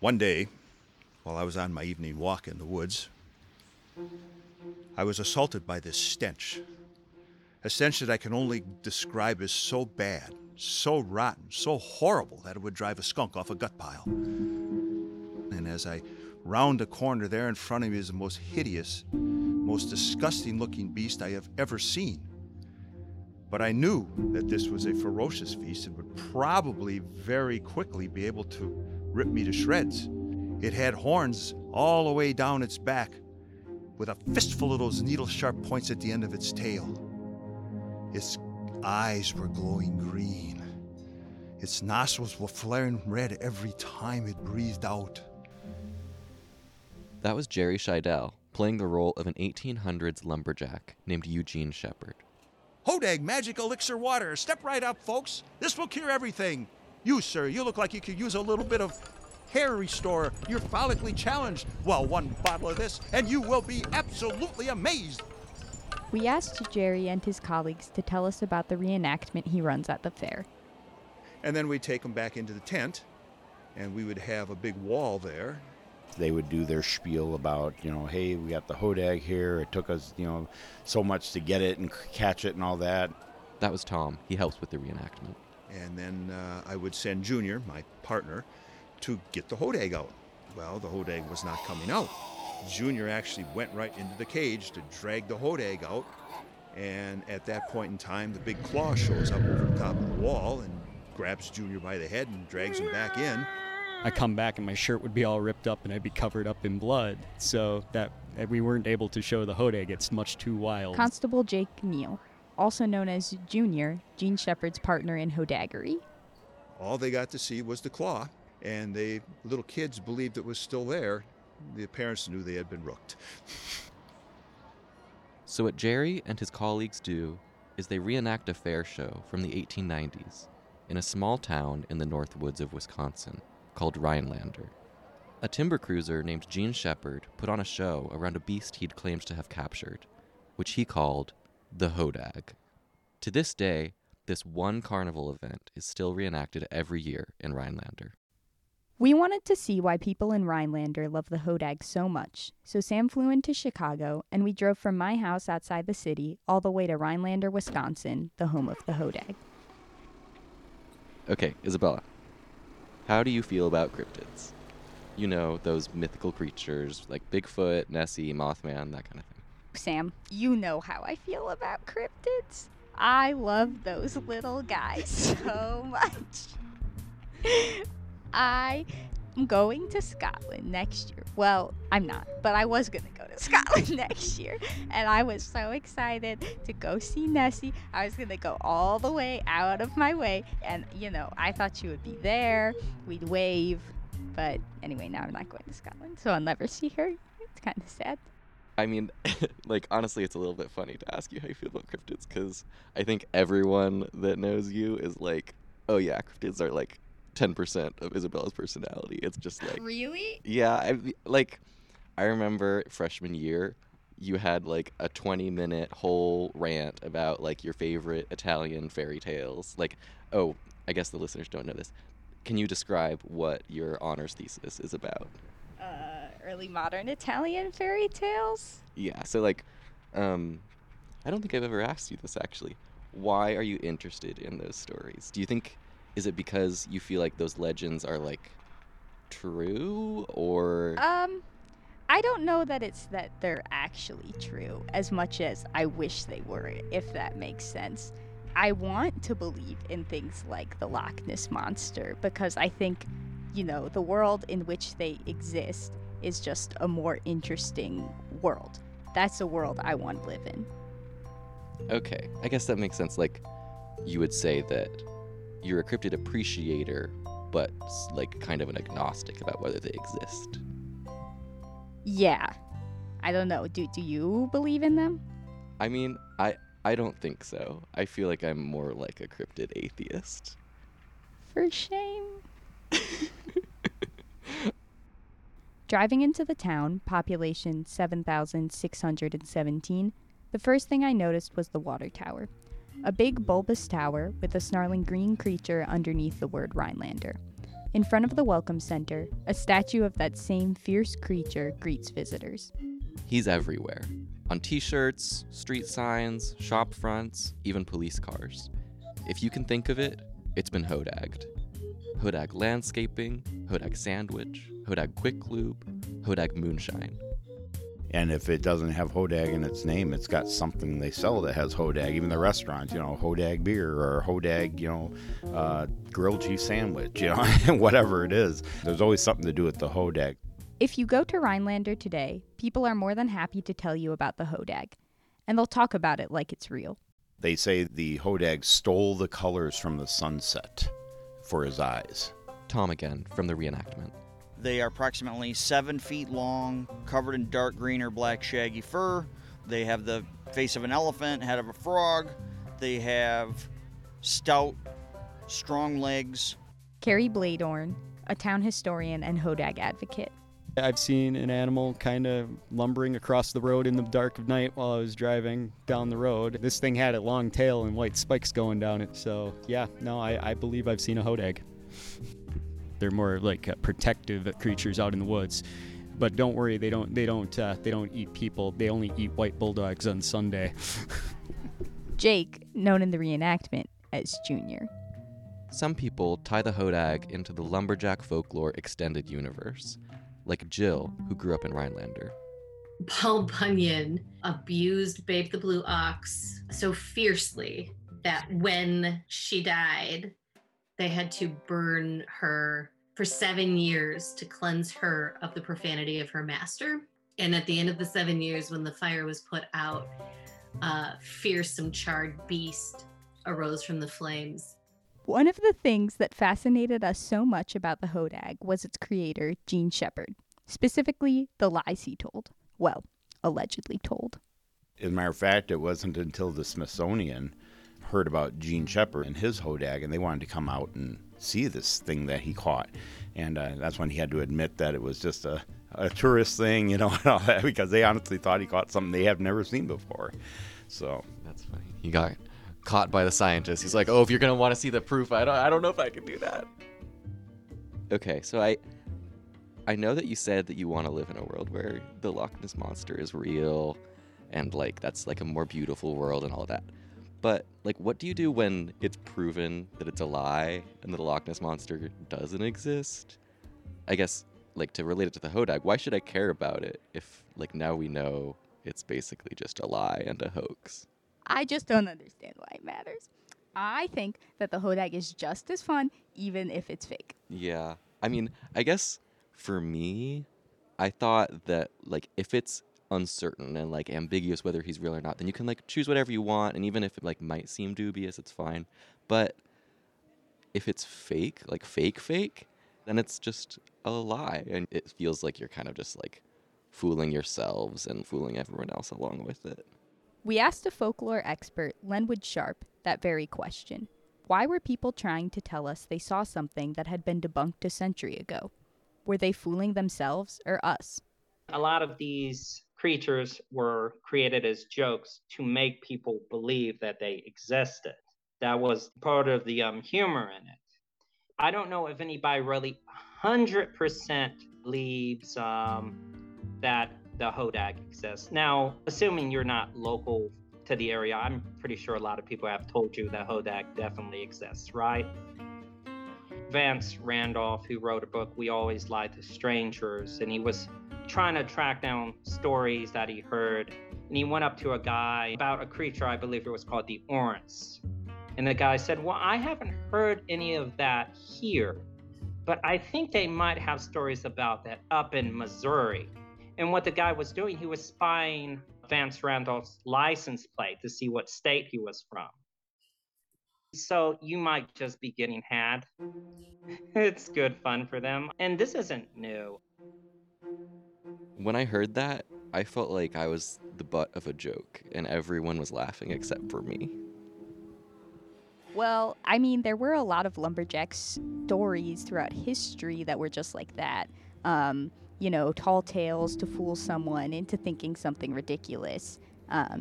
One day, while I was on my evening walk in the woods, I was assaulted by this stench. A stench that I can only describe as so bad, so rotten, so horrible that it would drive a skunk off a gut pile. And as I round a corner, there in front of me is the most hideous, most disgusting-looking beast I have ever seen. But I knew that this was a ferocious beast and would probably very quickly be able to rip me to shreds. It had horns all the way down its back, with a fistful of those needle-sharp points at the end of its tail. Its eyes were glowing green. Its nostrils were flaring red every time it breathed out. That was Jerry Scheidel playing the role of an 1800s lumberjack named Eugene Shepard. Hodag Magic Elixir Water. Step right up, folks. This will cure everything. You, sir, you look like you could use a little bit of hair restore. You're follically challenged. Well, one bottle of this, and you will be absolutely amazed. We asked Jerry and his colleagues to tell us about the reenactment he runs at the fair. And then we'd take them back into the tent, and we would have a big wall there. They would do their spiel about, hey, we got the hodag here. It took us, so much to get it and catch it and all that. That was Tom. He helps with the reenactment. And then I would send Junior, my partner, to get the hodag out. Well, the hodag was not coming out. Junior actually went right into the cage to drag the hodag out, and at that point in time, the big claw shows up over the top of the wall and grabs Junior by the head and drags him back in. I come back and my shirt would be all ripped up and I'd be covered up in blood, so that we weren't able to show the hodag. It's much too wild. Constable Jake Neal, also known as Junior, Gene Shepard's partner in hodaggery. All they got to see was the claw, and the little kids believed it was still there. The parents knew they had been rooked. So what Jerry and his colleagues do is they reenact a fair show from the 1890s in a small town in the north woods of Wisconsin called Rhinelander. A timber cruiser named Gene Shepard put on a show around a beast he'd claimed to have captured, which he called the hodag. To this day, this one carnival event is still reenacted every year in Rhinelander. We wanted to see why people in Rhinelander love the hodag so much, so Sam flew into Chicago, and we drove from my house outside the city all the way to Rhinelander, Wisconsin, the home of the hodag. Okay, Isabella, how do you feel about cryptids? Those mythical creatures like Bigfoot, Nessie, Mothman, that kind of thing. Sam, you know how I feel about cryptids. I love those little guys so much. I am going to Scotland next year. Well, I'm not, but I was going to go to Scotland next year. And I was so excited to go see Nessie. I was going to go all the way out of my way. And, I thought she would be there. We'd wave. But anyway, now I'm not going to Scotland, so I'll never see her. It's kind of sad. I mean, honestly, it's a little bit funny to ask you how you feel about cryptids, because I think everyone that knows you is like, oh, yeah, cryptids are 10% of Isabella's personality. It's just really? Yeah. I remember freshman year, you had a 20-minute whole rant about your favorite Italian fairy tales. Oh, I guess the listeners don't know this. Can you describe what your honors thesis is about? Early modern Italian fairy tales? Yeah. So I don't think I've ever asked you this actually. Why are you interested in those stories? Do you think? Is it because you feel those legends are true, or? I don't know that it's that they're actually true as much as I wish they were, if that makes sense. I want to believe in things like the Loch Ness Monster because I think, the world in which they exist is just a more interesting world. That's a world I want to live in. Okay, I guess that makes sense. You would say that you're a cryptid appreciator, but kind of an agnostic about whether they exist. Yeah. I don't know. Do you believe in them? I mean, I don't think so. I feel like I'm more like a cryptid atheist. For shame. Driving into the town, population 7,617, the first thing I noticed was the water tower. A big bulbous tower with a snarling green creature underneath the word Rhinelander. In front of the Welcome Center, a statue of that same fierce creature greets visitors. He's everywhere. On t-shirts, street signs, shop fronts, even police cars. If you can think of it, it's been Hodagged. Hodag landscaping, Hodag sandwich, Hodag quick lube, Hodag moonshine. And if it doesn't have Hodag in its name, it's got something they sell that has Hodag. Even the restaurants, you know, Hodag beer or Hodag, you know, grilled cheese sandwich, you know, whatever it is. There's always something to do with the Hodag. If you go to Rhinelander today, people are more than happy to tell you about the Hodag. And they'll talk about it like it's real. They say the Hodag stole the colors from the sunset for his eyes. Tom again from the reenactment. They are approximately 7 feet long, covered in dark green or black shaggy fur. They have the face of an elephant, head of a frog. They have stout, strong legs. Kerry Bladorn, a town historian and Hodag advocate. I've seen an animal kind of lumbering across the road in the dark of night while I was driving down the road. This thing had a long tail and white spikes going down it. So yeah, no, I believe I've seen a Hodag. They're more like protective creatures out in the woods, but don't worry, they don't eat people. They only eat white bulldogs on Sunday. Jake, known in the reenactment as Junior. Some people tie the Hodag into the lumberjack folklore extended universe, like Jill, who grew up in Rhinelander. Paul Bunyan abused Babe the Blue Ox so fiercely that when she died, they had to burn her for 7 years to cleanse her of the profanity of her master. And at the end of the 7 years, when the fire was put out, a fearsome charred beast arose from the flames. One of the things that fascinated us so much about the Hodag was its creator, Gene Shepard, specifically the lies he told. Well, allegedly told. As a matter of fact, it wasn't until the Smithsonian heard about Gene Shepard and his Hodag, and they wanted to come out and see this thing that he caught. And that's when he had to admit that it was just a tourist thing, you know, and all that, because they honestly thought he caught something they have never seen before. So that's funny. He got caught by the scientists. He's like, oh, if you're going to want to see the proof, I don't know if I can do that. Okay, so I know that you said that you want to live in a world where the Loch Ness Monster is real and, like, that's, like, a more beautiful world and all that. But, like, what do you do when it's proven that it's a lie and that the Loch Ness Monster doesn't exist? I guess, like, to relate it to the Hodag, why should I care about it if, like, now we know it's basically just a lie and a hoax? I just don't understand why it matters. I think that the Hodag is just as fun, even if it's fake. Yeah. I mean, I guess for me, I thought that, like, if it's uncertain and, like, ambiguous whether he's real or not, then you can, like, choose whatever you want, and even if it, like, might seem dubious, it's fine. But if it's fake, like, fake, then it's just a lie, and it feels like you're kind of just, like, fooling yourselves and fooling everyone else along with it. We asked a folklore expert, Lenwood Sharp, that very question. Why were people trying to tell us they saw something that had been debunked a century ago? Were they fooling themselves or us? A lot of these creatures were created as jokes to make people believe that they existed. That was part of the humor in it. I don't know if anybody really 100% believes that the Hodag exists. Now, assuming you're not local to the area, I'm pretty sure a lot of people have told you that Hodag definitely exists, right? Vance Randolph, who wrote a book, We Always Lie to Strangers, and he was trying to track down stories that he heard, and he went up to a guy about a creature, I believe it was called the Orance. And the guy said, well, I haven't heard any of that here, but I think they might have stories about that up in Missouri. And what the guy was doing, he was spying Vance Randolph's license plate to see what state he was from. So you might just be getting had. It's good fun for them. And this isn't new. When I heard that, I felt like I was the butt of a joke, and everyone was laughing except for me. Well, I mean, there were a lot of lumberjack stories throughout history that were just like that. Tall tales to fool someone into thinking something ridiculous.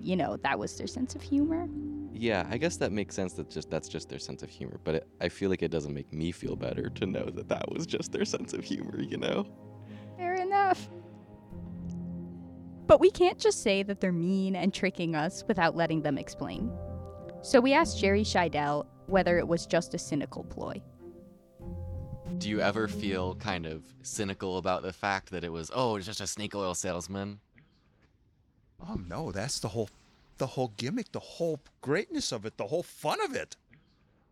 you know, that was their sense of humor. Yeah, I guess that makes sense. That's just their sense of humor. But I feel like it doesn't make me feel better to know that that was just their sense of humor, you know? Fair enough. But we can't just say that they're mean and tricking us without letting them explain. So we asked Jerry Scheidel whether it was just a cynical ploy. Do you ever feel kind of cynical about the fact that it was, oh, just a snake oil salesman? Oh, no, that's the whole gimmick, the whole greatness of it, the whole fun of it.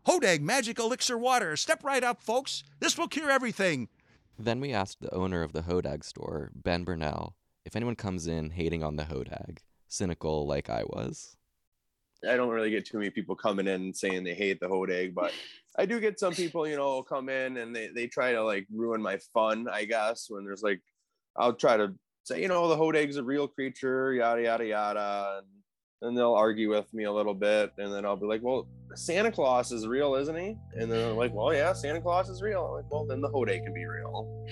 Hodag Magic Elixir Water. Step right up, folks. This will cure everything. Then we asked the owner of the Hodag store, Ben Burnell, if anyone comes in hating on the Hodag, cynical like I was. I don't really get too many people coming in saying they hate the Hodag, but I do get some people, you know, come in and they try to, like, ruin my fun, I guess, when there's, like, I'll try to say, you know, the Hodag's a real creature, yada, yada, yada, and they'll argue with me a little bit, and then I'll be like, well, Santa Claus is real, isn't he? And then they're like, well, yeah, Santa Claus is real. I'm like, well, then the Hodag can be real.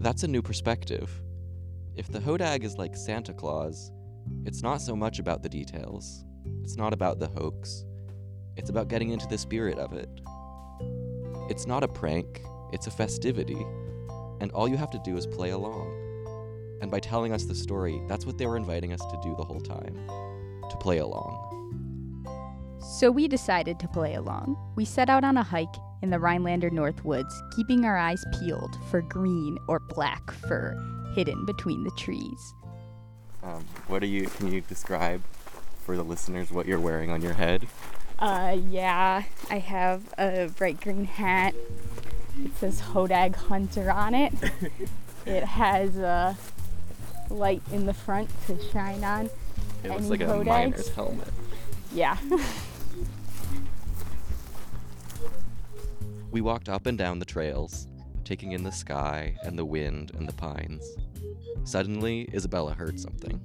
That's a new perspective. If the Hodag is like Santa Claus, it's not so much about the details. It's not about the hoax. It's about getting into the spirit of it. It's not a prank, it's a festivity, and all you have to do is play along. And by telling us the story, that's what they were inviting us to do the whole time, to play along. So we decided to play along. We set out on a hike in the Rhinelander North Woods, keeping our eyes peeled for green or black fur hidden between the trees. Can you describe for the listeners what you're wearing on your head? Yeah, I have a bright green hat. It says Hodag Hunter on it. It has a light in the front to shine on. It looks like Hodags. A miner's helmet. Yeah. We walked up and down the trails, taking in the sky and the wind and the pines. Suddenly, Isabella heard something.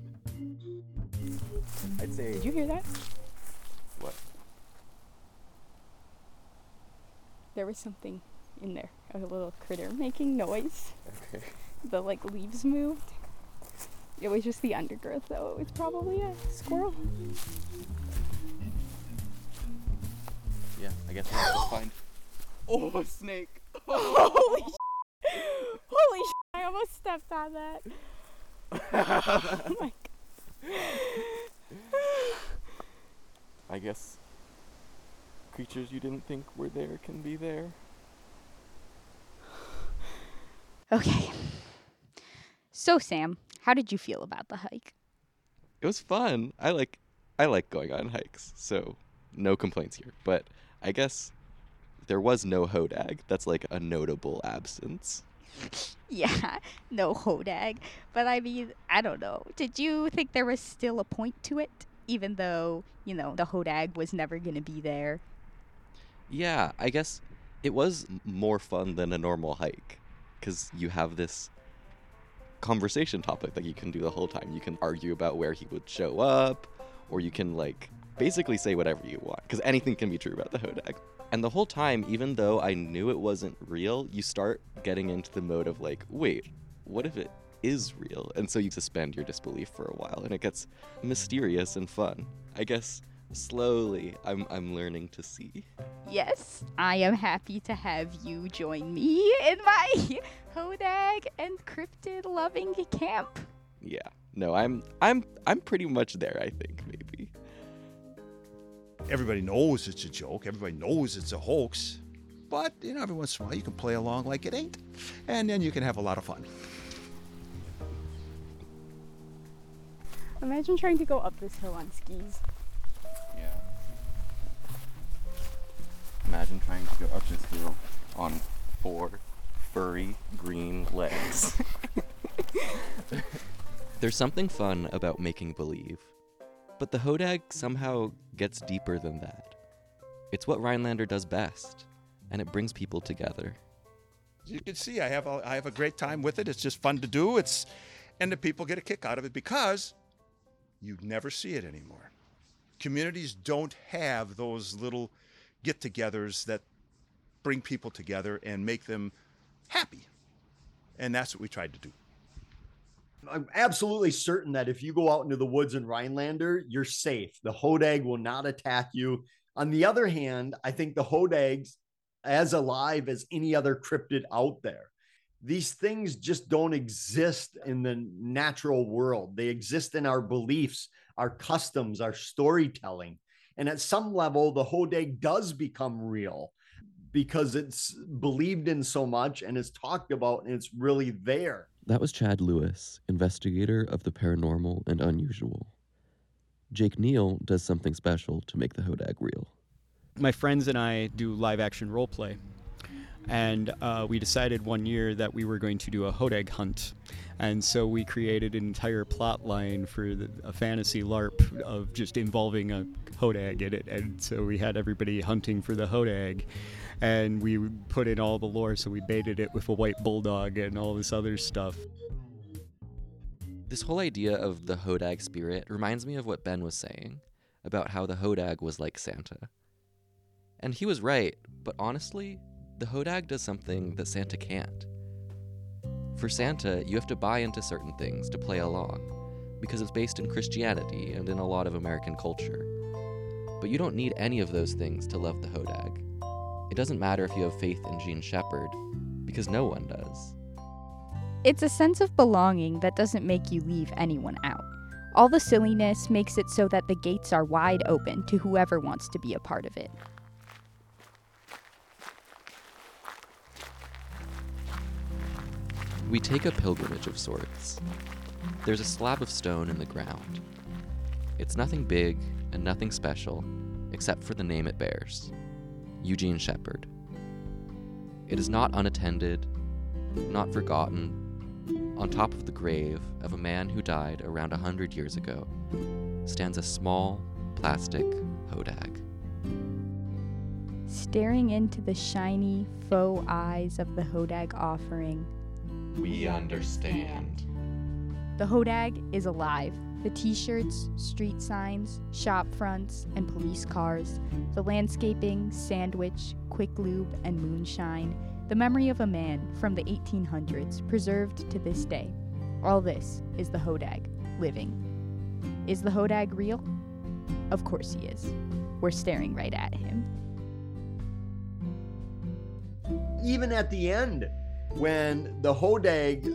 I'd say... Did you hear that? What? There was something in there, a little critter making noise. Okay. The, like, leaves moved. It was just the undergrowth, though. It was probably a squirrel. Yeah, I guess we'll have to find... Oh, a snake! Holy shit! Holy shit! I almost stepped on that. Oh my god. I guess creatures you didn't think were there can be there. Okay. So, Sam, how did you feel about the hike? It was fun. I like going on hikes, so no complaints here. But I guess there was no Hodag. That's like a notable absence. Yeah, no Hodag. But I mean, I don't know. Did you think there was still a point to it? Even though, you know, the Hodag was never going to be there. Yeah, I guess it was more fun than a normal hike. Because you have this conversation topic that you can do the whole time. You can argue about where he would show up, or you can, like, basically say whatever you want. Because anything can be true about the Hodag. And the whole time, even though I knew it wasn't real, you start getting into the mode of, like, wait, what if it is real? And so you suspend your disbelief for a while, and it gets mysterious and fun. I guess slowly I'm learning to see. Yes, I am happy to have you join me in my Hodag and cryptid loving camp. Yeah. No, I'm pretty much there, I think, maybe. Everybody knows it's a joke. Everybody knows it's a hoax. But, you know, every once in a while you can play along like it ain't. And then you can have a lot of fun. Imagine trying to go up this hill on skis. Yeah. Imagine trying to go up this hill on 4 furry green legs. There's something fun about making believe. But the Hodag somehow gets deeper than that. It's what Rhinelander does best, and it brings people together. You can see I have a great time with it. It's just fun to do. And the people get a kick out of it because you never see it anymore. Communities don't have those little get-togethers that bring people together and make them happy. And that's what we tried to do. I'm absolutely certain that if you go out into the woods in Rhinelander, you're safe. The hodag will not attack you. On the other hand, I think the hodag's as alive as any other cryptid out there. These things just don't exist in the natural world. They exist in our beliefs, our customs, our storytelling. And at some level, the hodag does become real because it's believed in so much and it's talked about and it's really there. That was Chad Lewis, investigator of the paranormal and unusual. Jake Neal does something special to make the hodag real. My friends and I do live-action role play, and we decided one year that we were going to do a hodag hunt, and so we created an entire plot line for a fantasy LARP of just involving a hodag in it, and so we had everybody hunting for the hodag, and we put in all the lore, so we baited it with a white bulldog and all this other stuff. This whole idea of the hodag spirit reminds me of what Ben was saying about how the hodag was like Santa. And he was right, but honestly, the hodag does something that Santa can't. For Santa, you have to buy into certain things to play along, because it's based in Christianity and in a lot of American culture. But you don't need any of those things to love the hodag. It doesn't matter if you have faith in Gene Shepard, because no one does. It's a sense of belonging that doesn't make you leave anyone out. All the silliness makes it so that the gates are wide open to whoever wants to be a part of it. We take a pilgrimage of sorts. There's a slab of stone in the ground. It's nothing big and nothing special, except for the name it bears, Eugene Shepard. It is not unattended, not forgotten. On top of the grave of a man who died around 100 years ago stands a small plastic hodag. Staring into the shiny faux eyes of the hodag offering, we understand. The hodag is alive. The t-shirts, street signs, shop fronts, and police cars, the landscaping, sandwich, quick lube, and moonshine, the memory of a man from the 1800s preserved to this day. All this is the hodag, living. Is the hodag real? Of course he is. We're staring right at him. Even at the end, when the hodag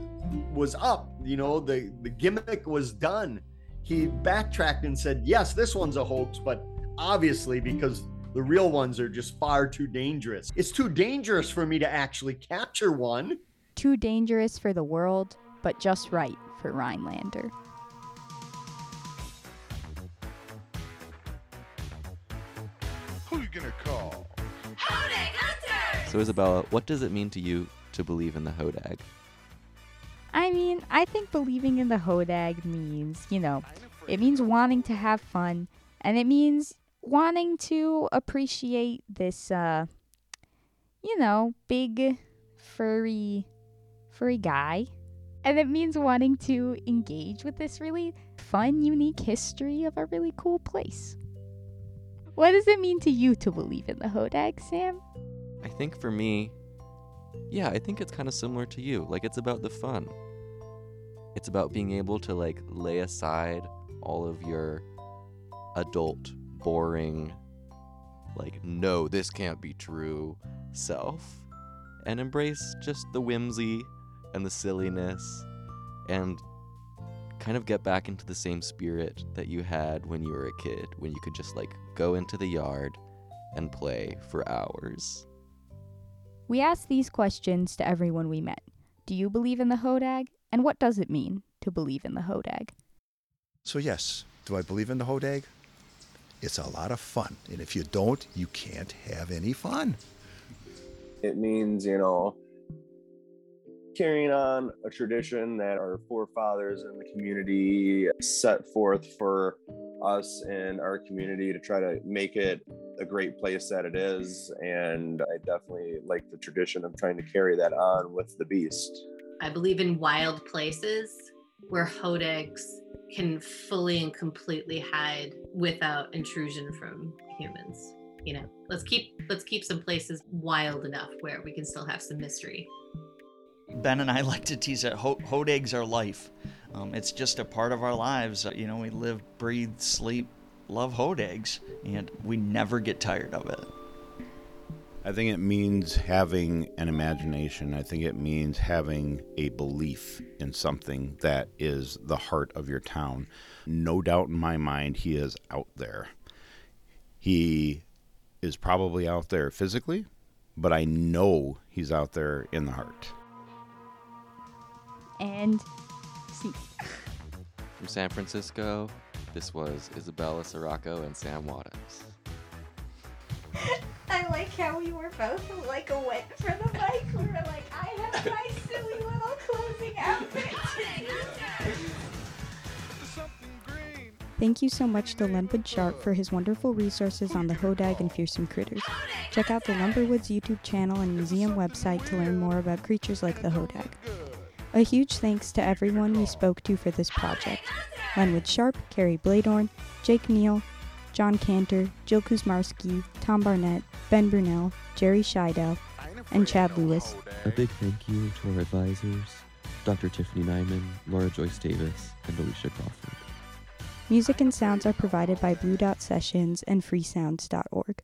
was up, you know, the gimmick was done, he backtracked and said, yes, this one's a hoax, but obviously because the real ones are just far too dangerous. It's too dangerous for me to actually capture one. Too dangerous for the world, but just right for Rhinelander. Who are you gonna call? Hodag Hunter! So Isabella, what does it mean to you to believe in the hodag? I mean, I think believing in the hodag means, you know, it means wanting to have fun, and it means wanting to appreciate this, you know, big, furry guy. And it means wanting to engage with this really fun, unique history of a really cool place. What does it mean to you to believe in the hodag, Sam? I think for me, yeah, I think it's kind of similar to you. Like, it's about the fun. It's about being able to, like, lay aside all of your adult, boring, like, no, this can't be true self, and embrace just the whimsy and the silliness and kind of get back into the same spirit that you had when you were a kid, when you could just, like, go into the yard and play for hours. We asked these questions to everyone we met. Do you believe in the hodag? And what does it mean to believe in the hodag? So yes, do I believe in the hodag? It's a lot of fun. And if you don't, you can't have any fun. It means, you know, carrying on a tradition that our forefathers in the community set forth for us and our community to try to make it a great place that it is. And I definitely like the tradition of trying to carry that on with the beast. I believe in wild places where hodags can fully and completely hide without intrusion from humans. You know, let's keep some places wild enough where we can still have some mystery. Ben and I like to tease that hodags are life. It's just a part of our lives. You know, we live, breathe, sleep, love Hodags, and we never get tired of it. I think it means having an imagination. I think it means having a belief in something that is the heart of your town. No doubt in my mind, he is out there. He is probably out there physically, but I know he's out there in the heart. And see. From San Francisco, this was Isabella Sirocco and Sam Waddams. I like how we were both like a wet for the mic. We were like, I have my silly little closing outfit today. Thank you so much to Lenwood Sharp for his wonderful resources on the Hodag and fearsome critters. Check out the Lumberwoods YouTube channel and museum website to learn more about creatures like the Hodag. A huge thanks to everyone we spoke to for this project. Lenwood Sharp, Kerry Bladorn, Jake Neal, John Cantor, Jill Kuzmarski, Tom Barnett, Ben Burnell, Jerry Scheidel, and Chad Lewis. A big thank you to our advisors, Dr. Tiffany Nyman, Laura Joyce Davis, and Alicia Crawford. Music and sounds are provided by Blue Dot Sessions and Freesounds.org.